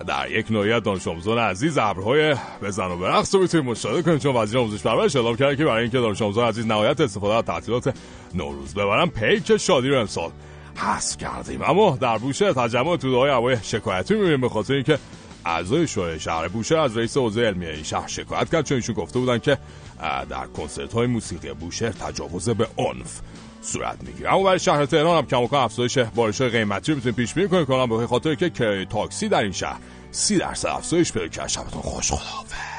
در یک نوعیت دانش‌آموزان عزیز ابرهای بزن و برقص رو میتونید مشاهده کنید، چون وزیر آموزش پرورش اعلام کرده که برای اینکه دانش‌آموزان عزیز نهایت استفاده از تعطیلات نوروز ببرن، پیک شادی رو امسال حذف کردیم. اما در بوشهر تجمع توده‌های هوایی شکایتی می‌بینیم به خاطر اینکه اعضای شورای شهر بوشهر از رئیس حوزه علمیه شهر شکایت کردن، چون ایشون گفته بودن که در کنسرت‌های موسیقی بوشهر تجاوز به عنف صورت میگیره. اما برای شهر تهران هم کماکان افزایش بارش قیمتی رو میتونیم پیش بینی کنیم به خاطر که تاکسی در این شهر 30% افزایش پیدا کرده. شبتون خوش، خداحافظ.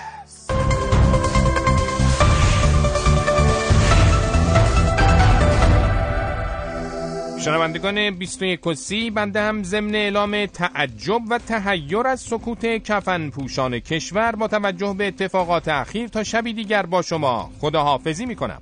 شنوندگان 21 و 30، بنده هم ضمن اعلام تعجب و تحیر از سکوت کفن پوشان کشور با توجه به اتفاقات اخیر تا شبی دیگر با شما خداحافظی میکنم.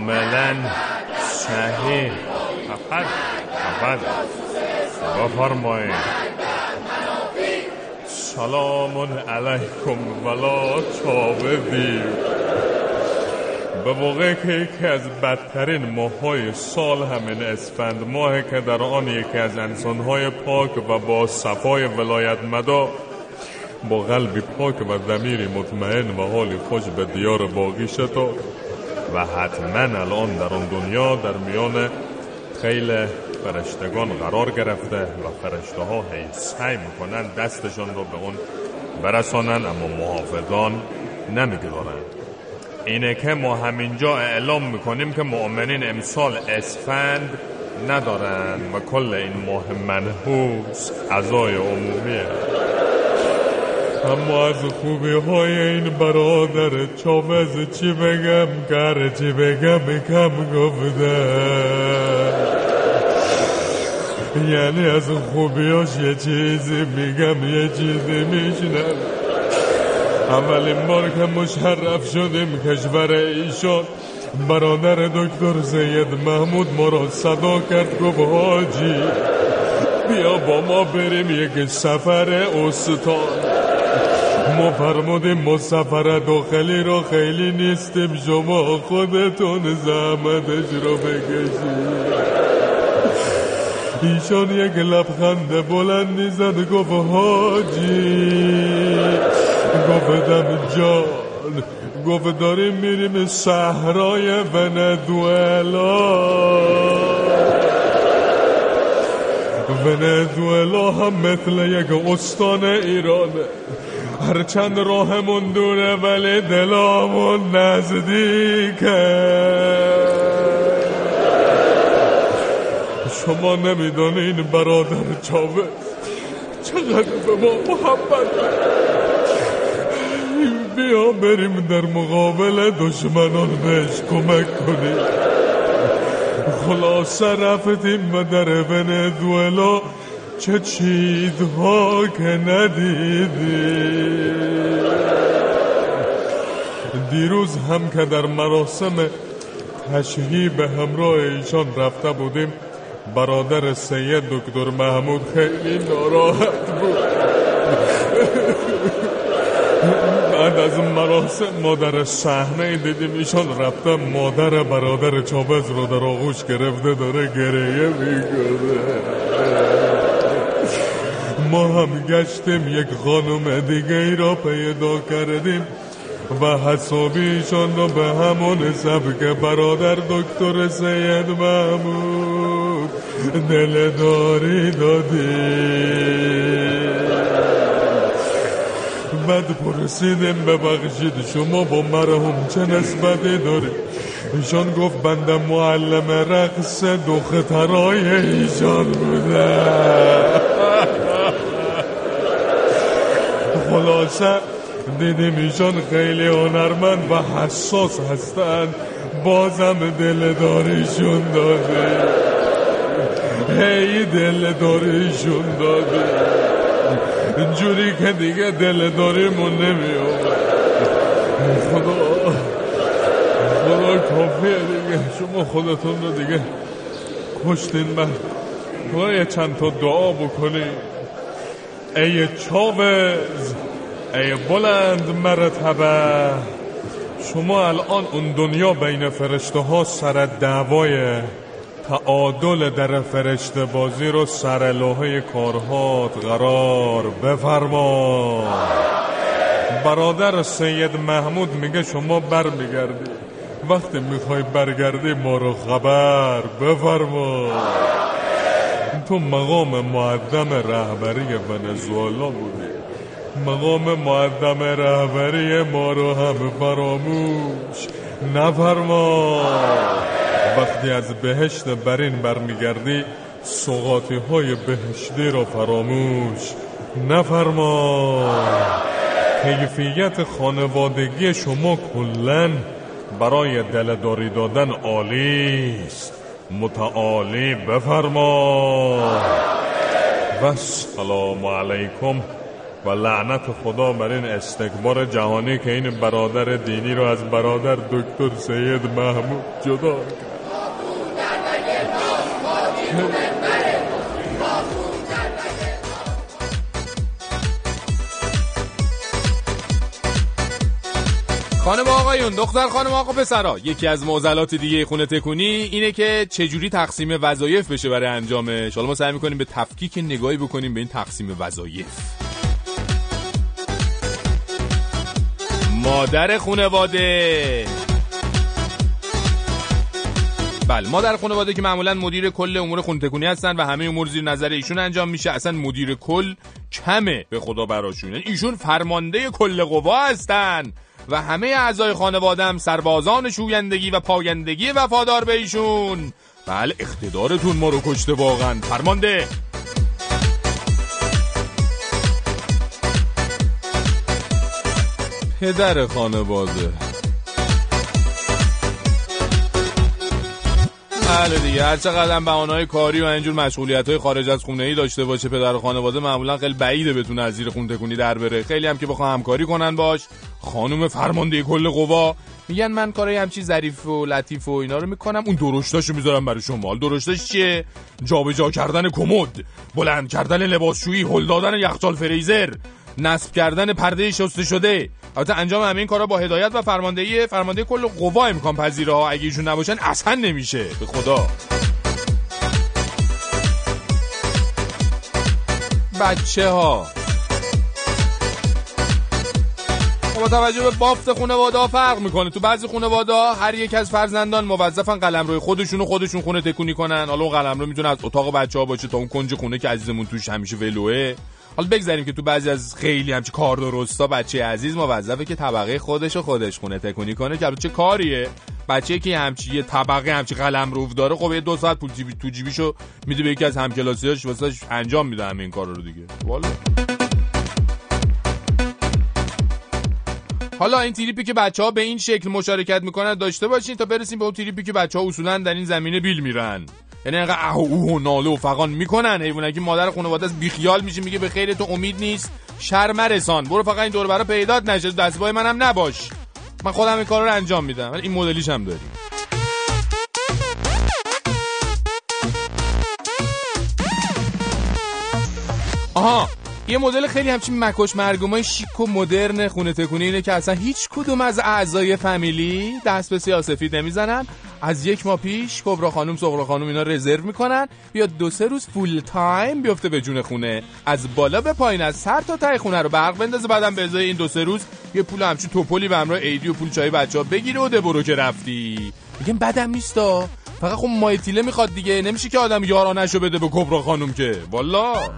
ملن شهید افاد بفرمایید. سلام علیکم ولا چاوزی. به موقع که یکی از بدترین ماهای سال، همین اسفند ماه، که در آن یکی از انسانهای پاک و با صفای ولایت مدا با قلبی پاک و ضمیری مطمئن و حالی خوش به دیار باقی شد و حتما الان در اون دنیا در میان خیل فرشتگان قرار گرفته و فرشته ها سعی میکنن دستشان رو به اون برسانن، اما محافظان نمیگذارن. اینه که ما همینجا اعلام میکنیم که مؤمنین امسال اسفند ندارن و کل این ماه منحوس عزای عمومیه. اما از خوبی های این برادر چاوز چی بگم؟ کاره چی بگم کم گفتم. یعنی از خوبیاش یه چیزی میگم یه چیزی میشنم. اولین بار که مشرف شدیم کشور ایشان، برادر دکتر سید محمود ما را صدا کرد گفت حاجی بیا با ما بریم یک سفر استان. ما فرمودیم ما سفر داخلی رو خیلی نیستیم، شما خودتون زحمتش رو بکشید. ایشان یک لبخند بلند زد گفت حاجی، گفتم جان، گفت داریم میریم صحرای ونزوئلا هم مثل یک استان ایرانه. هرچند راهمون دوره ولی دلامون نزدیکه. شما نمیدونین برادر چاوز چقدر به ما محبت داره. بیا بریم در مقابل دشمنان بهش کمک کنیم. خلاصه رفتیم و در ونزوئلا چه چیزها که ندیدیم. دیروز هم که در مراسم تشییع به همراه ایشان رفته بودیم، برادر سید دکتر محمود خیلی ناراحت بود. بعد از مراسم مادر صحنه دیدیم ایشان رفته مادر برادر چاوز رو در آغوش گرفته داره گریه میکنه. ما هم گشتیم یک خانم دیگه ای را پیدا کردیم و حسابی ایشان رو به همون سبک برادر دکتر سید محمود دلداری دادیم. بعد پرسیدم ببخشید شما با مرحوم چه نسبتی دارید؟ ایشان گفت بنده معلم رقص دخترای ایشان بوده. خلاصه دیدیم ایشان خیلی هنرمند و حساس هستند، بازم دلداریشون داده. هی دلداریشون داده جوری که دیگه دلداریمون نمیاد. خدا کافیه دیگه. شما خودتون رو دیگه کشتین. من خدای چند تا دعا بکنی. ای چاوز، ای بلند مرتبه، شما الان اون دنیا بین فرشته ها سر دعوای تعادل در فرشته بازی رو سر لوحه کارهات قرار بفرما. برادر سید محمود میگه شما برمیگردی، وقتی میخوای برگردی ما رو خبر بفرما. تو مقام معدم رهبری ونزوئلا بودی، مقام معدم رهبری ما رو هم فراموش نفرما. وقتی از بهشت برین برمیگردی سوغاتی های بهشتی را فراموش نفرما. کیفیت خانوادگی شما کلن برای دلداری دادن عالی است، متعالی بفرما. و سلام علیکم و لعنت خدا بر این استکبار جهانی که این برادر دینی را از برادر دکتر سید محمود جدا کرد. خانم آقایون، دختر خانم آقا پسرا، یکی از معضلات دیگه خونه تکونی اینه که چجوری تقسیم وظایف بشه برای انجامش. حالا ما سعی می‌کنیم به تفکیک نگاهی بکنیم به این تقسیم وظایف. مادر خانواده، بله مادر خانواده که معمولا مدیر کل امور خونه تکونی هستن و همه امور زیر نظر ایشون انجام میشه. اصلا مدیر کل کمه به خدا براشون، ایشون فرمانده کل قوا هستن و همه اعضای خانواده هم سربازان شویندگی و پایندگی وفادار به ایشون. بله اقتدارتون ما رو کشته واقعا فرمانده. پدر خانواده، بله دیگه هر چقدر بهانه‌های کاری و اینجور مشغولیت‌های خارج از خونه‌ای داشته باشه پدر خانواده، معمولا خیلی بعیده بتونه از زیر خونه تکونی در بره. خیلی هم که بخوام همکاری کنن باش، خانم فرمانده کل قوا میگن من کارای همچی ظریف و لطیف و اینا رو میکنم، اون درشتاشو میذارم برای شما. درشتاش چیه؟ جابجا کردن کمد، بلند کردن لباسشویی، هل دادن یخچال فریزر، نصب کردن پرده شسته شده. البته انجام همین کارا با هدایت و فرمانده کل قوا امکان پذیره ها. اگه ایشون نباشن اصلا نمیشه به خدا. بچه ها با توجه به بافت خانواده ها فرق میکنه. تو بعضی خانواده ها هر یک از فرزندان موظفن قلمروی خودشون و خودشون خونه تکونی کنن. حالا اون قلمرو میتونه از اتاق بچه ها باشه تا اون کنج خونه که عزیزمون توش همیشه ولوه، حالا بگذاریم که تو بعضی از خیلی همچین کاردرستا بچه عزیز موظفه که طبقه خودش و خودش خونه تکونی کنه، که چه کاریه بچه‌ای که همچین یه طبقه همچین قلمرو داره، خب یه 2 ساعت پول تو جیبیشو میده به یکی از همکلاسی‌هاش واسش انجام میده همین کارا رو دیگه. والله حالا این تریپی که بچه‌ها به این شکل مشارکت میکنن داشته باشین تا برسیم به اون تریپی که بچه‌ها اصولاً در این زمینه بیل میرن، یعنی انقدر اهو اوه ناله و فغان میکنن حیونا که مادر خانواده است بیخیال میشه، میگه به خیر تو امید نیست، شرم رسان، برو فقط این دور برا پیدات نشه، دستبای منم نباش، من خودم این کارو رو انجام میدم. ولی این مدلیش هم داریم. آها، یه مدل خیلی همچین مکش مرگومای شیک و مدرن خونه تکونی اینه که اصلا هیچ کدوم از اعضای فامیلی دست به سیاسفید نمیزنن. از 1 ماه پیش کبرا خانم، صغرا خانم اینا رزرو میکنن بیا 2-3 روز فول تایم بیفته به جون خونه، از بالا به پایین، از سر تا ته خونه رو برق بندازه، بعدم به ازای این 2-3 روز یه پول همچین توپلی به همراه ایدی و پول چای بچه‌ها بگیره و دبرو که رفتی. میگم بدم نیستا، فقط خب مایتیله میخواد دیگه، نمیشه که آدم یارانشو بده به کبرا خانم که والله.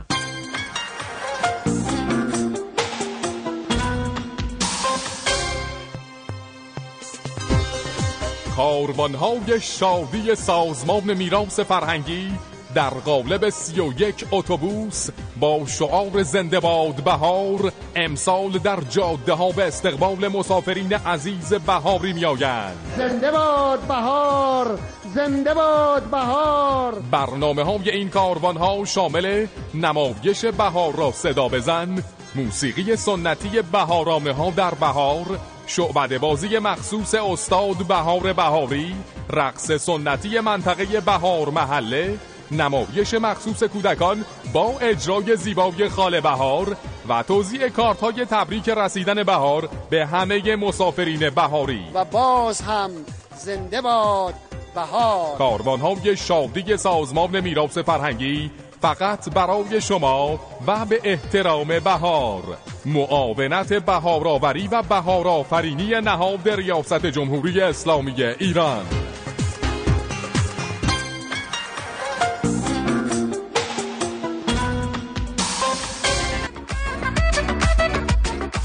کاروان‌های شادی سازمان میراث فرهنگی در قالب 31 اتوبوس با شعار زنده باد بهار امسال در جاده ها به استقبال مسافرین عزیز بهاری میآیند. زنده باد بهار، زنده باد بهار. برنامه‌های این کاروان‌ها شامل نمایش بهار را صدا بزن، موسیقی سنتی بهارامه‌ها در بهار، شعبده بازی مخصوص استاد بهار بهاری، رقص سنتی منطقه بهار محله، نمایش مخصوص کودکان با اجرای زیبای خاله بهار و توزیع کارت‌های تبریک رسیدن بهار به همه مسافرین بهاری. و باز هم زنده باد بهار. کاروان‌های شادی سازمان میراث فرهنگی فقط برای شما و به احترام بهار. معاونت بهارآوری و بهارآفرینی نهاد ریاست جمهوری اسلامی ایران.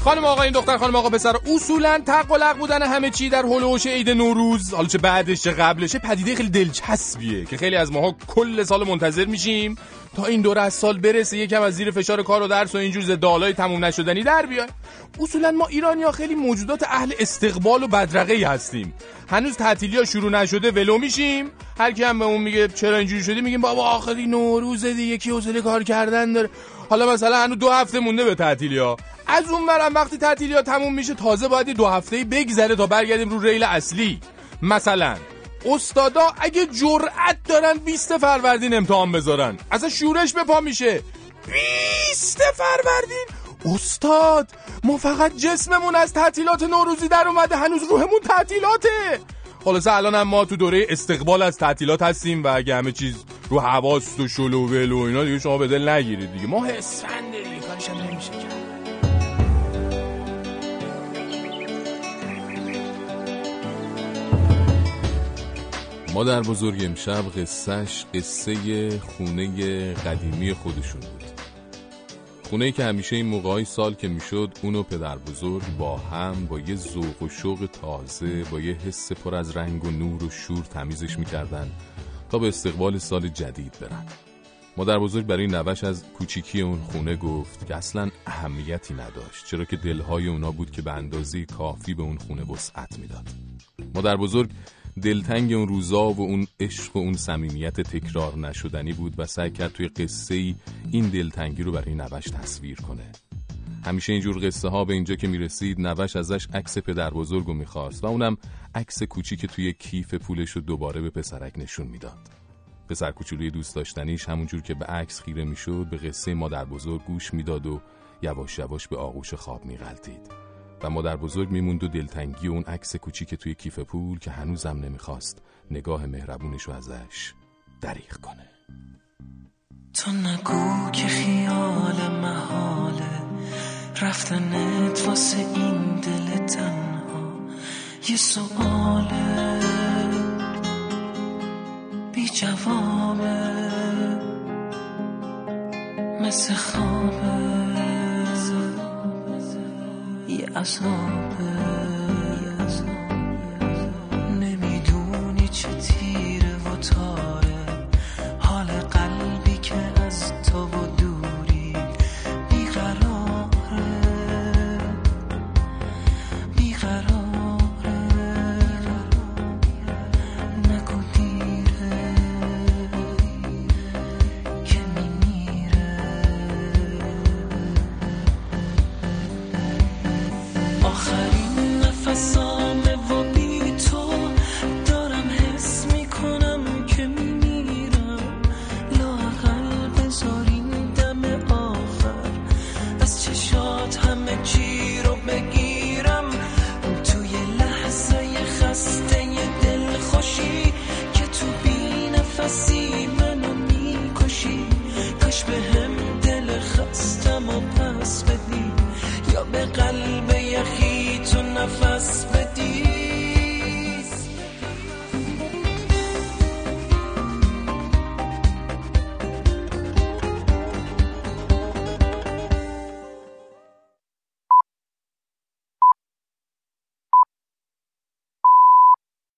خانم آقا، این دختر خانم آقا پسر، اصولا تق و لق بودن همه چی در هولوش عید نوروز، حالا چه بعدش چه قبلش، پدیده خیلی دلچسبیه که خیلی از ماها کل سال منتظر میشیم تا این دوره از سال برسه، یکم از زیر فشار کار و درس و اینجور زدالای تموم نشدنی در بیاد. اصولا ما ایرانی‌ها خیلی موجودات اهل استقبال و بدرقه‌ای هستیم. هنوز تعطیلی‌ها شروع نشده ولو میشیم، هر کی هم به اون میگه چرا اینجوری شدی میگیم بابا آخری نوروز دیگه، کی حوصله کار کردن داره. حالا مثلا هنوز 2 هفته مونده به تعطیلی‌ها، از اون برم وقتی تعطیلی‌ها تموم میشه تازه باید 2 هفته‌ای بگذره تا برگردیم رو ریل اصلی. مثلا استادا اگه جرأت دارن 20 فروردین امتحان بذارن، اصلا شورش به پا میشه. 20 فروردین استاد، ما فقط جسممون از تعطیلات نوروزی در اومده، هنوز روحمون تعطیلاته. خلاصه الان هم ما تو دوره استقبال از تعطیلات هستیم و اگه همه چیز رو حواست و شلو و ولو اینا دیگه شما به دل نگیرید دیگه، ما اسفند دیگه کارش نمیشه کرد. مادر بزرگ امشب قصه خونه قدیمی خودشون بود. خونه‌ای که همیشه این موقع‌های سال که میشد اونو پدر بزرگ با هم با یه ذوق و شوق تازه، با یه حس پر از رنگ و نور و شور تمیزش میکردن تا به استقبال سال جدید برن. مادر بزرگ برای نوش از کوچیکی اون خونه گفت که اصلا اهمیتی نداشت، چرا که دلهای اونا بود که به اندازه کافی به اون خونه وسعت میداد. مادر بزرگ دلتنگ اون روزا و اون عشق و اون صمیمیت تکرار نشدنی بود و سعی کرد توی قصه‌ای این دلتنگی رو برای نوش تصویر کنه. همیشه اینجور قصه ها به اینجا که میرسید نوش ازش عکس پدر بزرگ رو میخواست و اونم عکس کوچیک توی کیف پولش رو دوباره به پسرک نشون میداد. پسر کوچولوی دوست داشتنیش همونجور که به عکس خیره میشد به قصه مادر بزرگ گوش میداد و یواش یواش به آغوش خواب میغلتید و مادر بزرگ میموند و دلتنگی اون عکس کوچیک توی کیف پول که هنوزم نمیخواست نگاه مهربونشو ازش دریغ کنه. تو نگو که خیال محاله رفتنت واسه این دل تنها یه سؤاله بی جوابه، مثل خوابه یه عذابه.